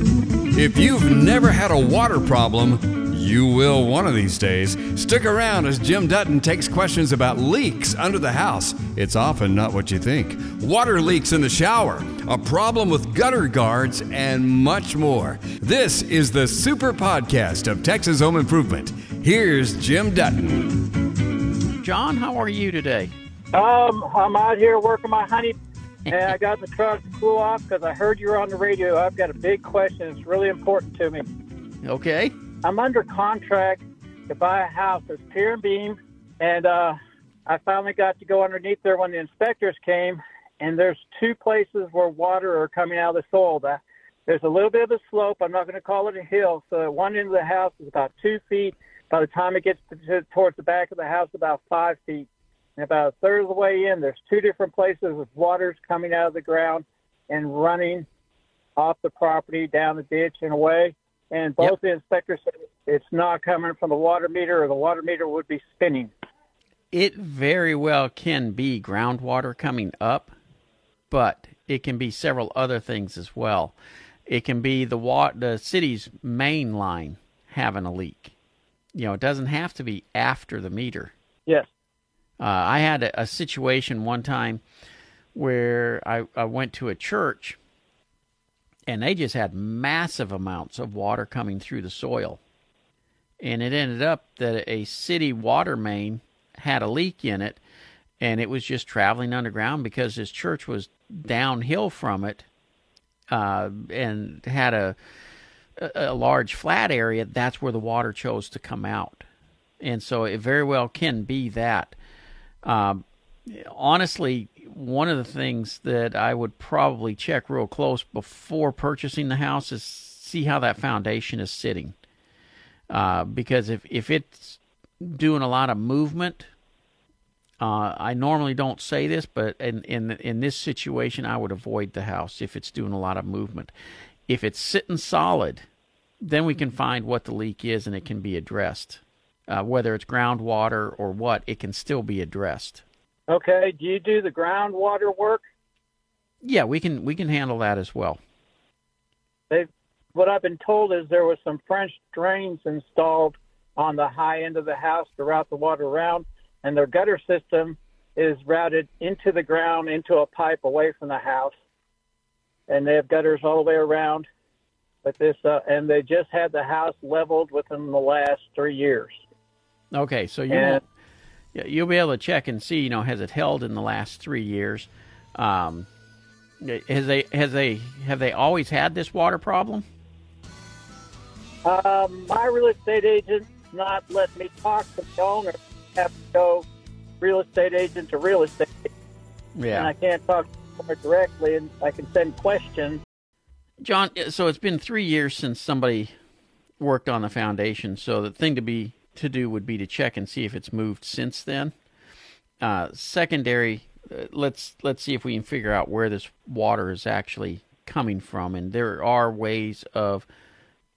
If you've never had a water problem, you will one of these days. Stick around as Jim Dutton takes questions about leaks under the house. It's often not what you think. Water leaks in the shower, a problem with gutter guards, and much more. This is the Super Podcast of Texas Home Improvement. Here's Jim Dutton. John, how are you today? I'm out here working my honey. And I got in the truck to cool off because I heard you were on the radio. I've got a big question. It's really important to me. Okay. I'm under contract to buy a house. It's Pier and Beam. And I finally got to go underneath there when the inspectors came. And there's two places where water are coming out of the soil. There's a little bit of a slope. I'm not going to call it a hill. So one end of the house is about 2 feet. By the time it gets towards the back of the house, about 5 feet. And about a third of the way in, there's two different places with waters coming out of the ground and running off the property, down the ditch and away. And both the inspectors said it's not coming from the water meter, or the water meter would be spinning. It very well can be groundwater coming up, but it can be several other things as well. It can be the city's main line having a leak. You know, it doesn't have to be after the meter. Yes. I had a situation one time where I went to a church, and they just had massive amounts of water coming through the soil. And it ended up that a city water main had a leak in it, and it was just traveling underground because this church was downhill from it and had a large flat area. That's where the water chose to come out. And so it very well can be that. Honestly, one of the things that I would probably check real close before purchasing the house is see how that foundation is sitting. Because if it's doing a lot of movement, I normally don't say this, but in this situation, I would avoid the house if it's doing a lot of movement. If it's sitting solid, then we can find what the leak is and it can be addressed. Whether it's groundwater or what, it can still be addressed. Okay. Do you do the groundwater work? Yeah, we can handle that as well. What I've been told is there was some French drains installed on the high end of the house to route the water around, and their gutter system is routed into the ground, into a pipe away from the house. And they have gutters all the way around. But and they just had the house leveled within the last 3 years. Okay, so you'll be able to check and see, has it held in the last 3 years? Have they always had this water problem? My real estate agent not let me talk to the owner. I have to go real estate agent to real estate agent. Yeah. And I can't talk to her directly, and I can send questions. John, so it's been 3 years since somebody worked on the foundation, so the thing to do would be to check and see if it's moved since then. Secondary, let's see if we can figure out where this water is actually coming from, and there are ways of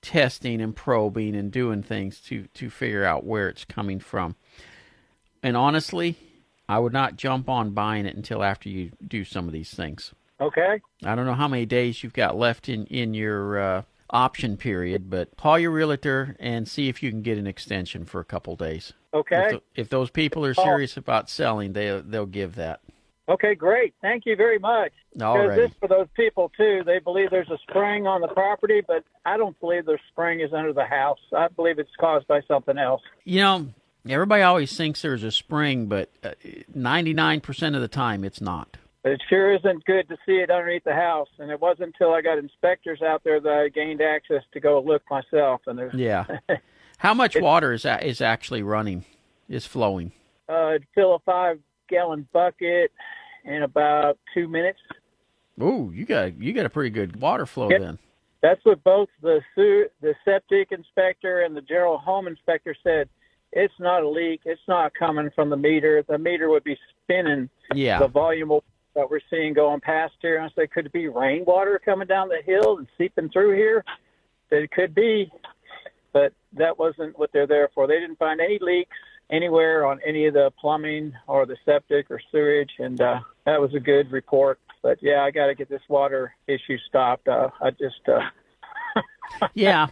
testing and probing and doing things to figure out where it's coming from. And honestly, I would not jump on buying it until after you do some of these things. Okay. I don't know how many days you've got left in your option period, but call your realtor and see if you can get an extension for a couple days. Okay. If those people are serious about selling, they'll give that. Okay, great. Thank you very much. All right. This is for those people, too. They believe there's a spring on the property, but I don't believe the spring is under the house. I believe it's caused by something else. Everybody always thinks there's a spring, but 99% of the time it's not. It sure isn't good to see it underneath the house, and it wasn't until I got inspectors out there that I gained access to go look myself. And there's How much water is actually running, is flowing? I'd fill a 5-gallon bucket in about 2 minutes. Ooh, you got a pretty good water flow then. That's what both the septic inspector and the general home inspector said. It's not a leak. It's not coming from the meter. The meter would be spinning the volume of that we're seeing going past here. I said, could it be rainwater coming down the hill and seeping through here? It could be, but that wasn't what they're there for. They didn't find any leaks anywhere on any of the plumbing or the septic or sewage, and that was a good report. But, I got to get this water issue stopped. I just Yeah.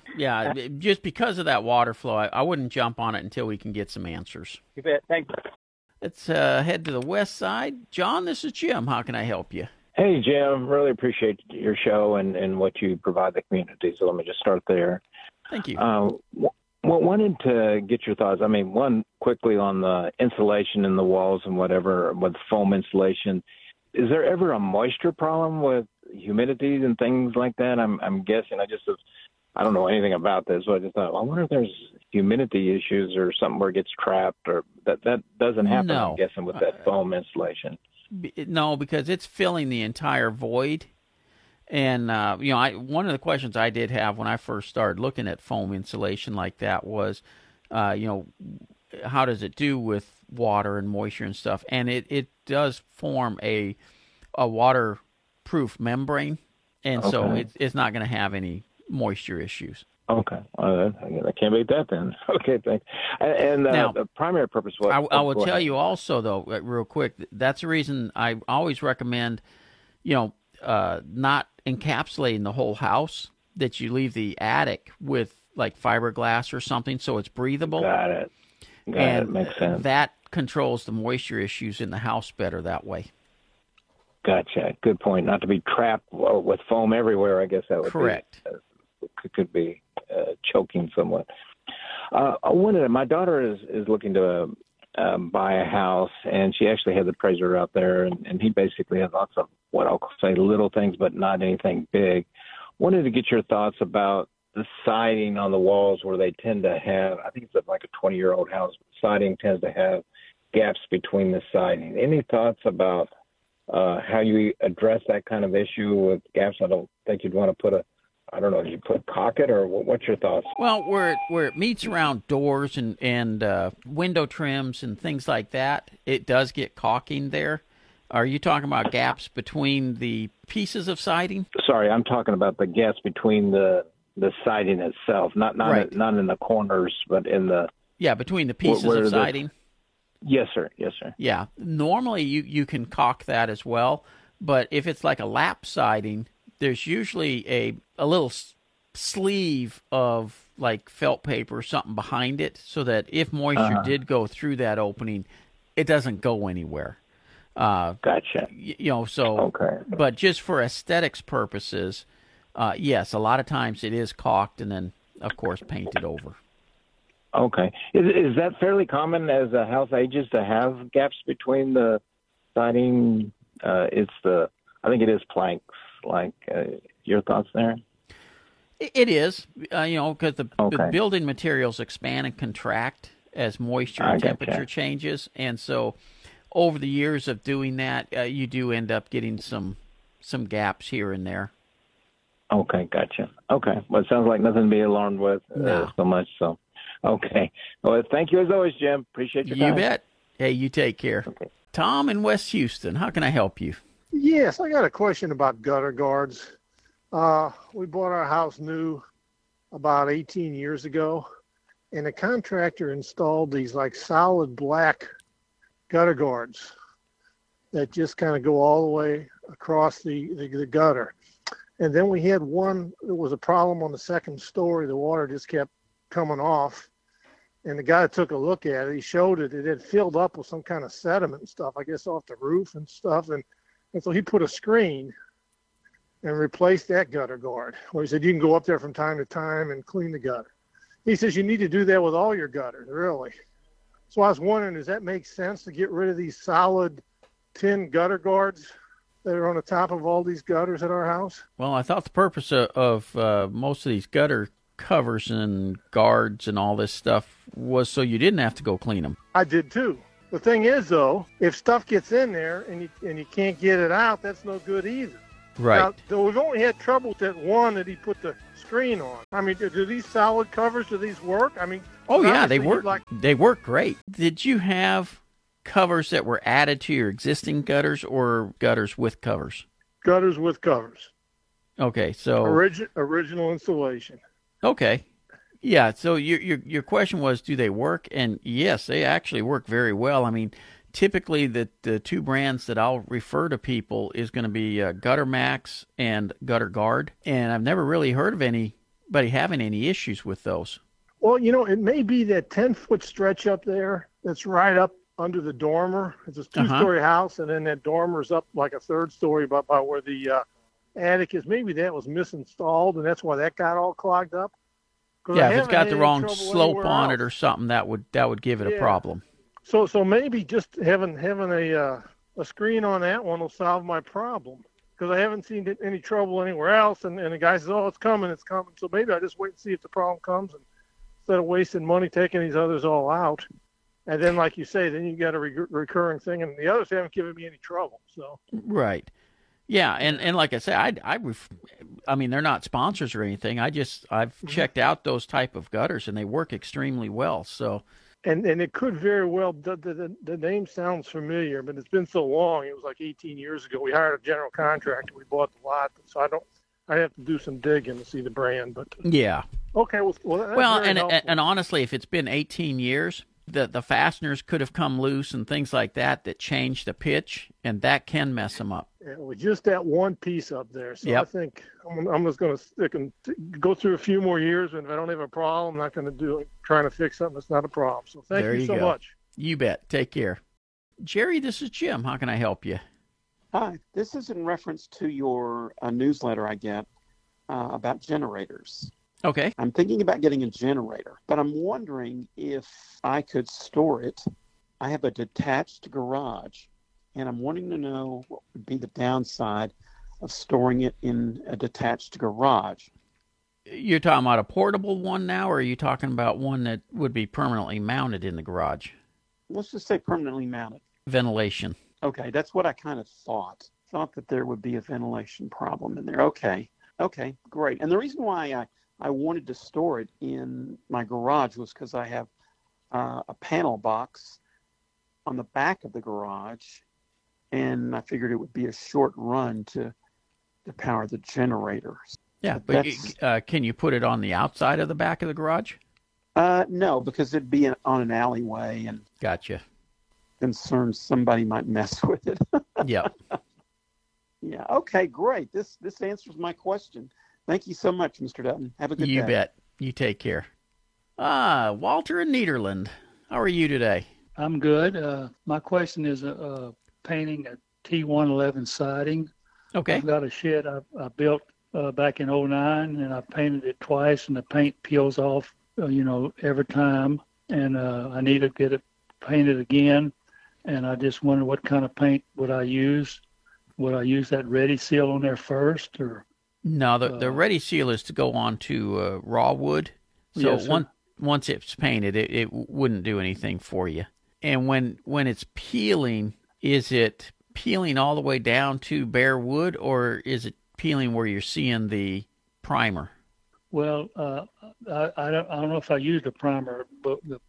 Just because of that water flow, I wouldn't jump on it until we can get some answers. You bet. Thanks. Let's head to the west side. John, this is Jim. How can I help you? Hey, Jim. Really appreciate your show and what you provide the community. So let me just start there. Thank you. Wanted to get your thoughts. I mean, one, quickly on the insulation in the walls and whatever, with foam insulation. Is there ever a moisture problem with humidities and things like that? I'm guessing. I don't know anything about this, so I just thought, I wonder if there's humidity issues or something where it gets trapped, or that doesn't happen, no. I'm guessing, with that foam insulation. No, because it's filling the entire void. And, one of the questions I did have when I first started looking at foam insulation like that was, how does it do with water and moisture and stuff? And it does form a waterproof membrane, and okay. So it's not going to have any moisture issues. Okay. I can't beat that then. Okay, thanks. And now, the primary purpose was... I will tell you also, though, real quick, that's the reason I always recommend, not encapsulating the whole house, that you leave the attic with like fiberglass or something so it's breathable. Got it. Got it. Makes sense. That controls the moisture issues in the house better that way. Gotcha. Good point. Not to be trapped with foam everywhere, I guess that would correct. Be... could be choking somewhat. My daughter is looking to buy a house, and she actually has an appraiser out there, and he basically has lots of what I'll say little things, but not anything big. Wanted to get your thoughts about the siding on the walls, where they tend to have, I think it's like a 20-year-old house, but siding tends to have gaps between the siding. Any thoughts about how you address that kind of issue with gaps? I don't think you'd want to put do you put pocket, or what's your thoughts? Well, where it meets around doors and window trims and things like that, it does get caulking there. Are you talking about gaps between the pieces of siding? Sorry, I'm talking about the gaps between the siding itself, not right. Not in the corners, but in the... Yeah, between the pieces of siding. Yes, sir. Yeah. Normally, you can caulk that as well, but if it's like a lap siding... There's usually a little sleeve of like felt paper or something behind it, so that if moisture did go through that opening, it doesn't go anywhere. Gotcha. Okay. But just for aesthetics purposes, yes, a lot of times it is caulked and then, of course, painted over. Okay. Is that fairly common as a house ages to have gaps between the siding? I think it is planks. Your thoughts there? It is, because the building materials expand and contract as moisture and temperature changes. And so over the years of doing that, you do end up getting some gaps here and there. Okay, gotcha. Okay. Well, it sounds like nothing to be alarmed with so much. So, okay. Well, thank you as always, Jim. Appreciate your time. You bet. Hey, you take care. Okay. Tom in West Houston, how can I help you? Yes, I got a question about gutter guards. We bought our house new about 18 years ago, and a contractor installed these like solid black gutter guards that just kind of go all the way across the gutter. And then we had one that was a problem on the second story. The water just kept coming off, and the guy took a look at it. He showed it. It had filled up with some kind of sediment and stuff, I guess off the roof and stuff, And so he put a screen and replaced that gutter guard. Well, he said, you can go up there from time to time and clean the gutter. He says, you need to do that with all your gutters, really. So I was wondering, does that make sense to get rid of these solid tin gutter guards that are on the top of all these gutters at our house? Well, I thought the purpose of most of these gutter covers and guards and all this stuff was so you didn't have to go clean them. I did, too. The thing is, though, if stuff gets in there and you can't get it out, that's no good either. Right. Now, though we've only had trouble with that one that he put the screen on. I mean, do these solid covers, do these work? I mean, oh yeah, they work. They work great. Did you have covers that were added to your existing gutters, or gutters with covers? Gutters with covers. Okay, so original installation. Okay. Yeah, so your question was, do they work? And yes, they actually work very well. I mean, typically the two brands that I'll refer to people is going to be Gutter Max and Gutter Guard. And I've never really heard of any anybody having any issues with those. Well, you know, it may be that 10-foot stretch up there that's right up under the dormer. It's a two-story house, and then that dormer's up like a third story by where the attic is. Maybe that was misinstalled, and that's why that got all clogged up. Yeah, if it's got the wrong slope on it or something, that would give it a problem. So maybe just having a screen on that one will solve my problem, because I haven't seen any trouble anywhere else. And the guy says, oh, it's coming. So maybe I just wait and see if the problem comes, and instead of wasting money taking these others all out. And then, like you say, then you got a recurring thing, and the others haven't given me any trouble. So right. Yeah, and like I said, I mean, they're not sponsors or anything. I've checked out those type of gutters, and they work extremely well. So, and it could very well, the name sounds familiar, but it's been so long. It was like 18 years ago. We hired a general contractor. We bought the lot, so I have to do some digging to see the brand. But yeah, okay. Well, and honestly, if it's been 18 years. The fasteners could have come loose and things like that change the pitch, and that can mess them up. Yeah, it was just that one piece up there. So yep. I think I'm just going to stick and go through a few more years, and if I don't have a problem, I'm not going to do it. Trying to fix something that's not a problem. So thank you so much. You bet. Take care. Jerry, this is Jim. How can I help you? Hi. This is in reference to your newsletter I get about generators. Okay. I'm thinking about getting a generator, but I'm wondering if I could store it. I have a detached garage, and I'm wanting to know what would be the downside of storing it in a detached garage. You're talking about a portable one now, or are you talking about one that would be permanently mounted in the garage? Let's just say permanently mounted. Ventilation. Okay, that's what I kind of thought. Thought that there would be a ventilation problem in there. Okay, great. And the reason why I wanted to store it in my garage was because I have a panel box on the back of the garage, and I figured it would be a short run to power the generators. Yeah, but can you put it on the outside of the back of the garage? No, because it'd be on an alleyway, and gotcha. Concerned somebody might mess with it. Yep. Yeah. Okay. Great. This answers my question. Thank you so much, Mr. Dutton. Have a good day. You bet. You take care. Walter in Nederland, how are you today? I'm good. My question is painting a T111 siding. Okay. I've got a shed I built back in 2009, and I painted it twice, and the paint peels off, every time. And I need to get it painted again, and I just wondered what kind of paint would I use. Would I use that Ready Seal on there first, or... No, the Ready Seal is to go on to raw wood. So yes, once it's painted, it wouldn't do anything for you. And when it's peeling, is it peeling all the way down to bare wood, or is it peeling where you're seeing the primer? Well, I don't know if I used a primer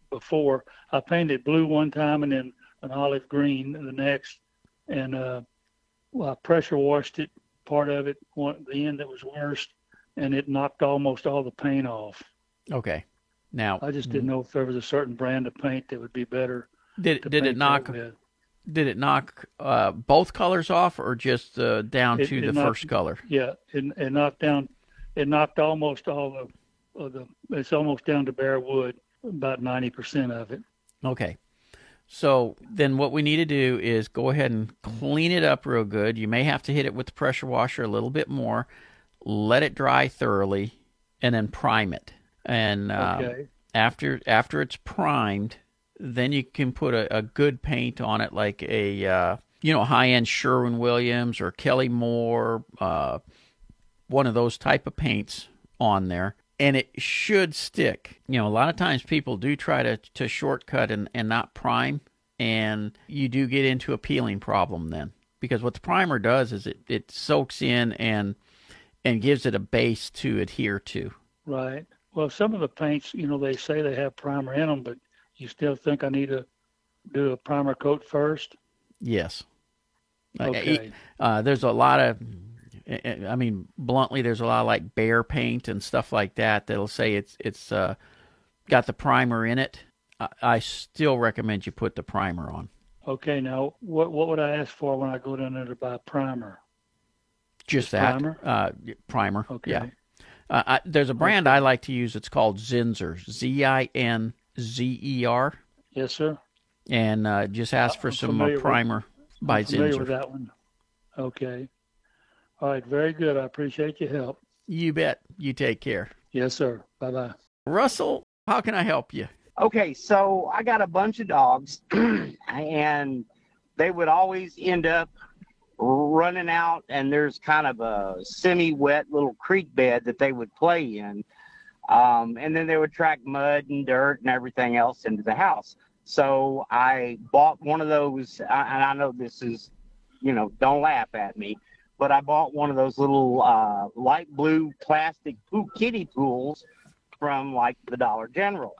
before. I painted blue one time and then an olive green the next, and I pressure washed it. Part of it, the end that was worst, and it knocked almost all the paint off. Okay. Now I just didn't know if there was a certain brand of paint that would be better. Did it knock both colors off, or just down to the first color? Yeah, it knocked down. It knocked almost all of the. It's almost down to bare wood, about 90% of it. Okay. So then what we need to do is go ahead and clean it up real good. You may have to hit it with the pressure washer a little bit more, let it dry thoroughly, and then prime it. And okay. After it's primed, then you can put a good paint on it, like a high-end Sherwin-Williams or Kelly Moore, one of those type of paints on there. And it should stick. You know, a lot of times people do try to shortcut and not prime, and you do get into a peeling problem then. Because what the primer does is it soaks in and gives it a base to adhere to. Right. Well, some of the paints, they say they have primer in them, but you still think I need to do a primer coat first? Yes. Okay. There's a lot of... I mean, bluntly, there's a lot of like Behr paint and stuff like that that'll say it's got the primer in it. I still recommend you put the primer on. Okay, now what would I ask for when I go down there to buy primer? Just that primer. Okay. Yeah. There's a brand I like to use. It's called Zinsser, Zinzer. Yes, sir. And just ask for some primer by Zinsser. I'm familiar with that one. Okay. All right, very good. I appreciate your help. You bet. You take care. Yes, sir. Bye-bye. Russell, how can I help you? Okay, so I got a bunch of dogs, and they would always end up running out, and there's kind of a semi-wet little creek bed that they would play in, and then they would track mud and dirt and everything else into the house. So I bought one of those, and I know this is, you know, don't laugh at me, but I bought one of those little light blue plastic poo kitty pools from, like, the Dollar General.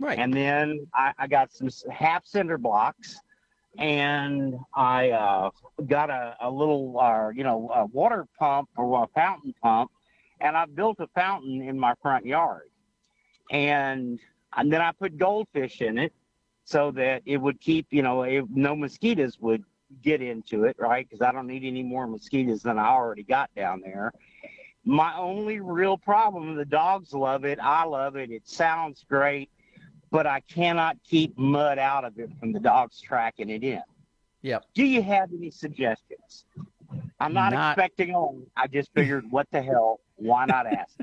Right. And then I got some half cinder blocks, and I got a little, a water pump or a fountain pump, and I built a fountain in my front yard. And then I put goldfish in it so that it would keep, no mosquitoes would get into it, right? Because I don't need any more mosquitoes than I already got down there. My only real problem, the dogs love it. I love it. It sounds great. But I cannot keep mud out of it from the dogs tracking it in. Yep. Do you have any suggestions? I'm not expecting them. I just figured, what the hell? Why not ask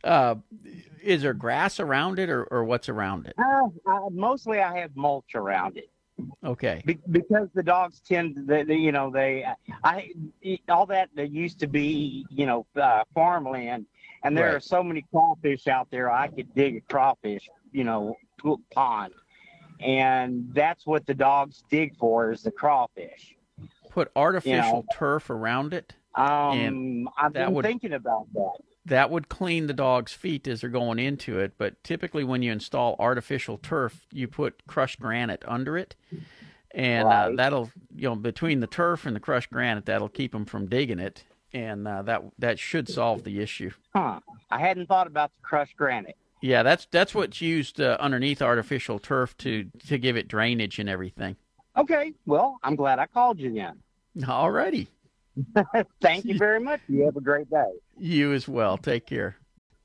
them? Is there grass around it, or what's around it? Mostly I have mulch around it. Okay. Because the dogs tend to, all that that used to be, farmland. And there are so many crawfish out there, I could dig a crawfish, pond. And that's what the dogs dig for, is the crawfish. Put artificial turf around it. I've been thinking about that. That would clean the dog's feet as they're going into it. But typically when you install artificial turf, you put crushed granite under it. And that'll, between the turf and the crushed granite, that'll keep them from digging it. And that should solve the issue. Huh. I hadn't thought about the crushed granite. Yeah, that's what's used underneath artificial turf to give it drainage and everything. Okay. Well, I'm glad I called you then. All righty. Thank you very much. You have a great day. You as well. Take care.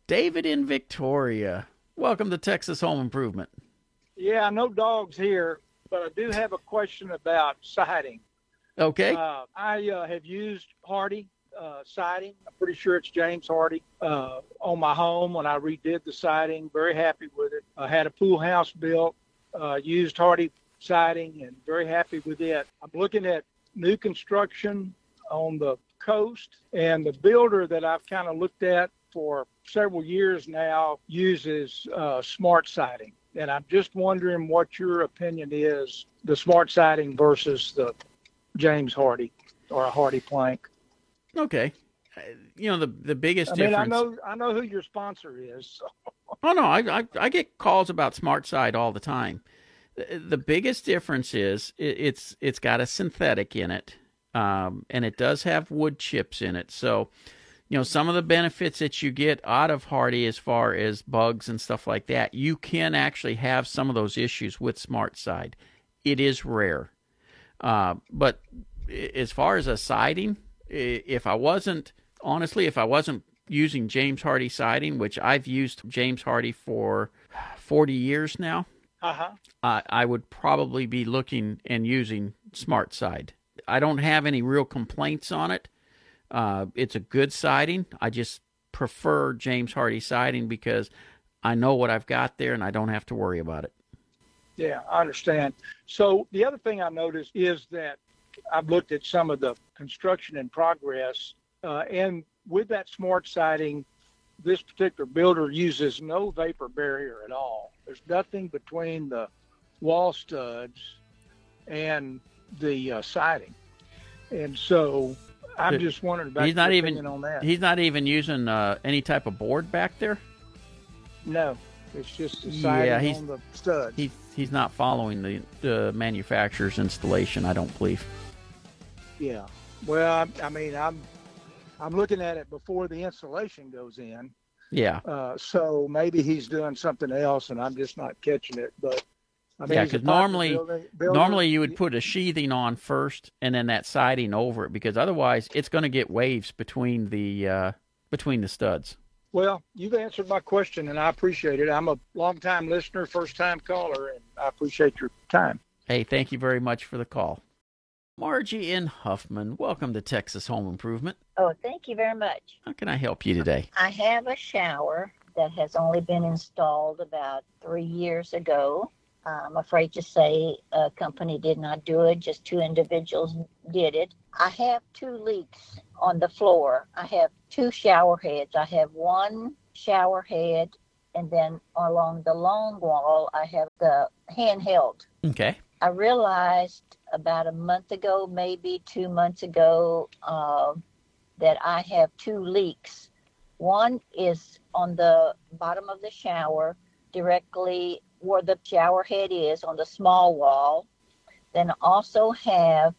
David in Victoria. Welcome to Texas Home Improvement. Yeah, no dogs here, but I do have a question about siding. Okay. I have used Hardie siding. I'm pretty sure it's James Hardie on my home when I redid the siding. Very happy with it. I had a pool house built, used Hardie siding, and very happy with it. I'm looking at new construction on the coast, and the builder that I've kind of looked at for several years now uses SmartSide. And I'm just wondering what your opinion is, the SmartSide versus the James Hardie or a HardiePlank. Okay. The biggest difference... I know who your sponsor is. So. Oh, no, I get calls about SmartSide all the time. The biggest difference is it's got a synthetic in it, and it does have wood chips in it. So, some of the benefits that you get out of Hardie as far as bugs and stuff like that, you can actually have some of those issues with SmartSide. It is rare. But as far as a siding... If I wasn't using James Hardie siding, which I've used James Hardie for 40 years now, I would probably be looking and using SmartSide. I don't have any real complaints on it. It's a good siding. I just prefer James Hardie siding because I know what I've got there and I don't have to worry about it. Yeah, I understand. So the other thing I noticed is that I've looked at some of the construction in progress, and with that smart siding, this particular builder uses no vapor barrier at all. There's nothing between the wall studs and the siding, and so I'm just wondering about your opinion on that. He's not even using any type of board back there? No, it's just the siding on the studs. He's not following the manufacturer's installation, I don't believe. Yeah. Well, I'm looking at it before the installation goes in. Yeah. So maybe he's doing something else and I'm just not catching it, but I mean, because normally you would put a sheathing on first and then that siding over it, because otherwise it's going to get waves between the studs. Well, you've answered my question, and I appreciate it. I'm a long-time listener, first-time caller, and I appreciate your time. Hey, thank you very much for the call. Margie in Huffman, welcome to Texas Home Improvement. Oh, thank you very much. How can I help you today? I have a shower that has only been installed about 3 years ago. I'm afraid to say a company did not do it, just two individuals did it. I have two leaks on the floor. I have two shower heads. I have one shower head, and then along the long wall, I have the handheld. Okay. I realized about a month ago, maybe 2 months ago, that I have two leaks. One is on the bottom of the shower, directly where the shower head is on the small wall. Then I also have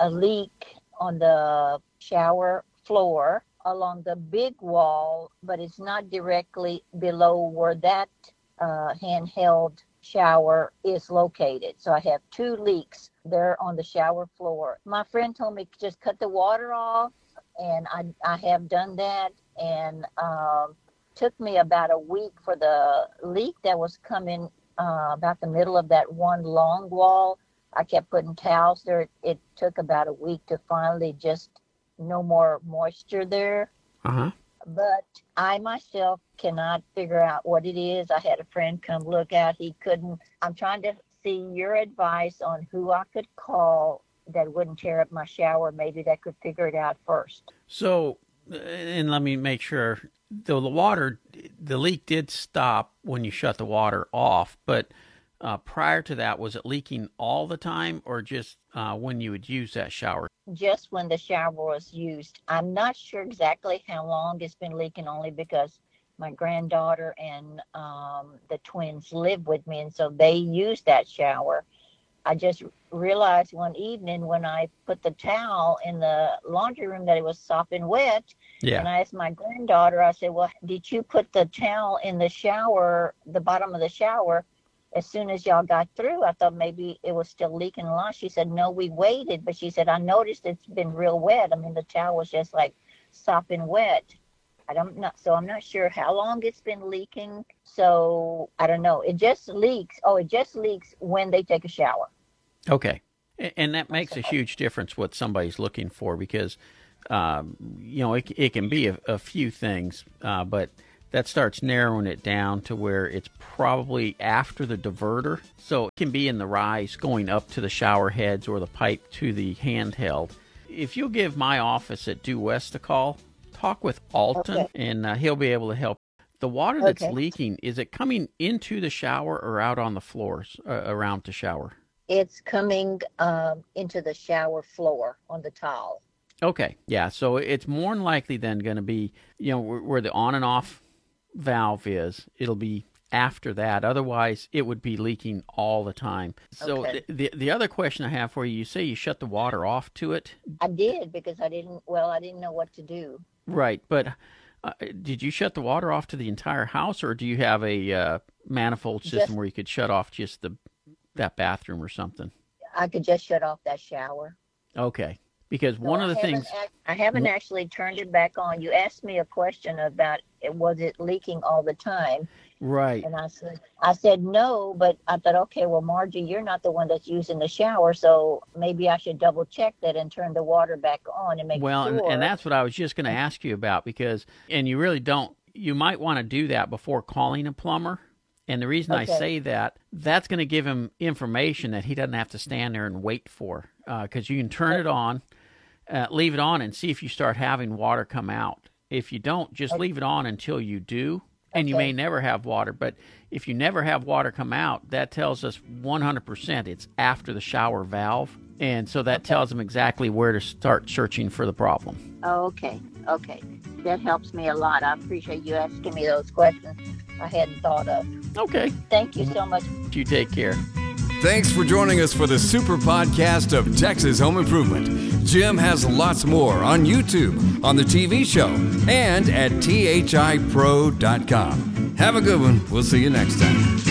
a leak on the shower floor along the big wall, but it's not directly below where that handheld shower is located. So I have two leaks there on the shower floor. My friend told me just cut the water off, and I have done that, and took me about a week for the leak that was coming about the middle of that one long wall. I kept putting towels there. It took about a week to finally just no more moisture there. Uh-huh. But I myself cannot figure out what it is. I had a friend come look at. He couldn't. I'm trying to see your advice on who I could call that wouldn't tear up my shower. Maybe that could figure it out first. So, and let me make sure. The water, the leak did stop when you shut the water off, but prior to that, was it leaking all the time, or just when you would use that shower? Just when the shower was used. I'm not sure exactly how long it's been leaking, only because my granddaughter and the twins live with me, and so they use that shower. I just realized one evening when I put the towel in the laundry room that it was soft and wet. Yeah. And I asked my granddaughter, I said, well, did you put the towel in the shower, the bottom of the shower, as soon as y'all got through? I thought maybe it was still leaking a lot. She said, no, we waited. But she said, I noticed it's been real wet. I mean, the towel was just like sopping wet. So I'm not sure how long it's been leaking. So I don't know. It just leaks. Oh, it just leaks when they take a shower. Okay. And that makes a huge difference what somebody's looking for, because, you know, it can be a few things, but that starts narrowing it down to where it's probably after the diverter. So it can be in the rise going up to the shower heads or the pipe to the handheld. If you'll give my office at Due West a call, talk with Alton, okay, and he'll be able to help. The water that's leaking, is it coming into the shower or out on the floors around the shower? It's coming into the shower floor on the tile. Okay, yeah, so it's more than likely then going to be, you know, where the on and off valve is, it'll be after that. Otherwise, it would be leaking all the time. So the other question I have for you, you say you shut the water off to it? I did, because I didn't know what to do. Right, but did you shut the water off to the entire house, or do you have a manifold system where you could shut off just that bathroom or something? I could just shut off that shower. Okay. Because I haven't actually turned it back on. You asked me a question about was it leaking all the time. Right. And I said no, but I thought, okay, well, Margie, you're not the one that's using the shower, so maybe I should double check that and turn the water back on and make sure. Well, and that's what I was just going to ask you about, because, and you really don't, you might want to do that before calling a plumber. And the reason I say that, that's going to give him information that he doesn't have to stand there and wait for, because you can turn it on. Leave it on and see if you start having water come out. If you don't, just leave it on until you do, and you may never have water. But if you never have water come out, that tells us 100% it's after the shower valve. And so that tells them exactly where to start searching for the problem. Okay. That helps me a lot. I appreciate you asking me those questions I hadn't thought of. Okay. Thank you so much. You take care. Thanks for joining us for the super podcast of Texas Home Improvement. Jim has lots more on YouTube, on the TV show, and at THIPro.com. Have a good one. We'll see you next time.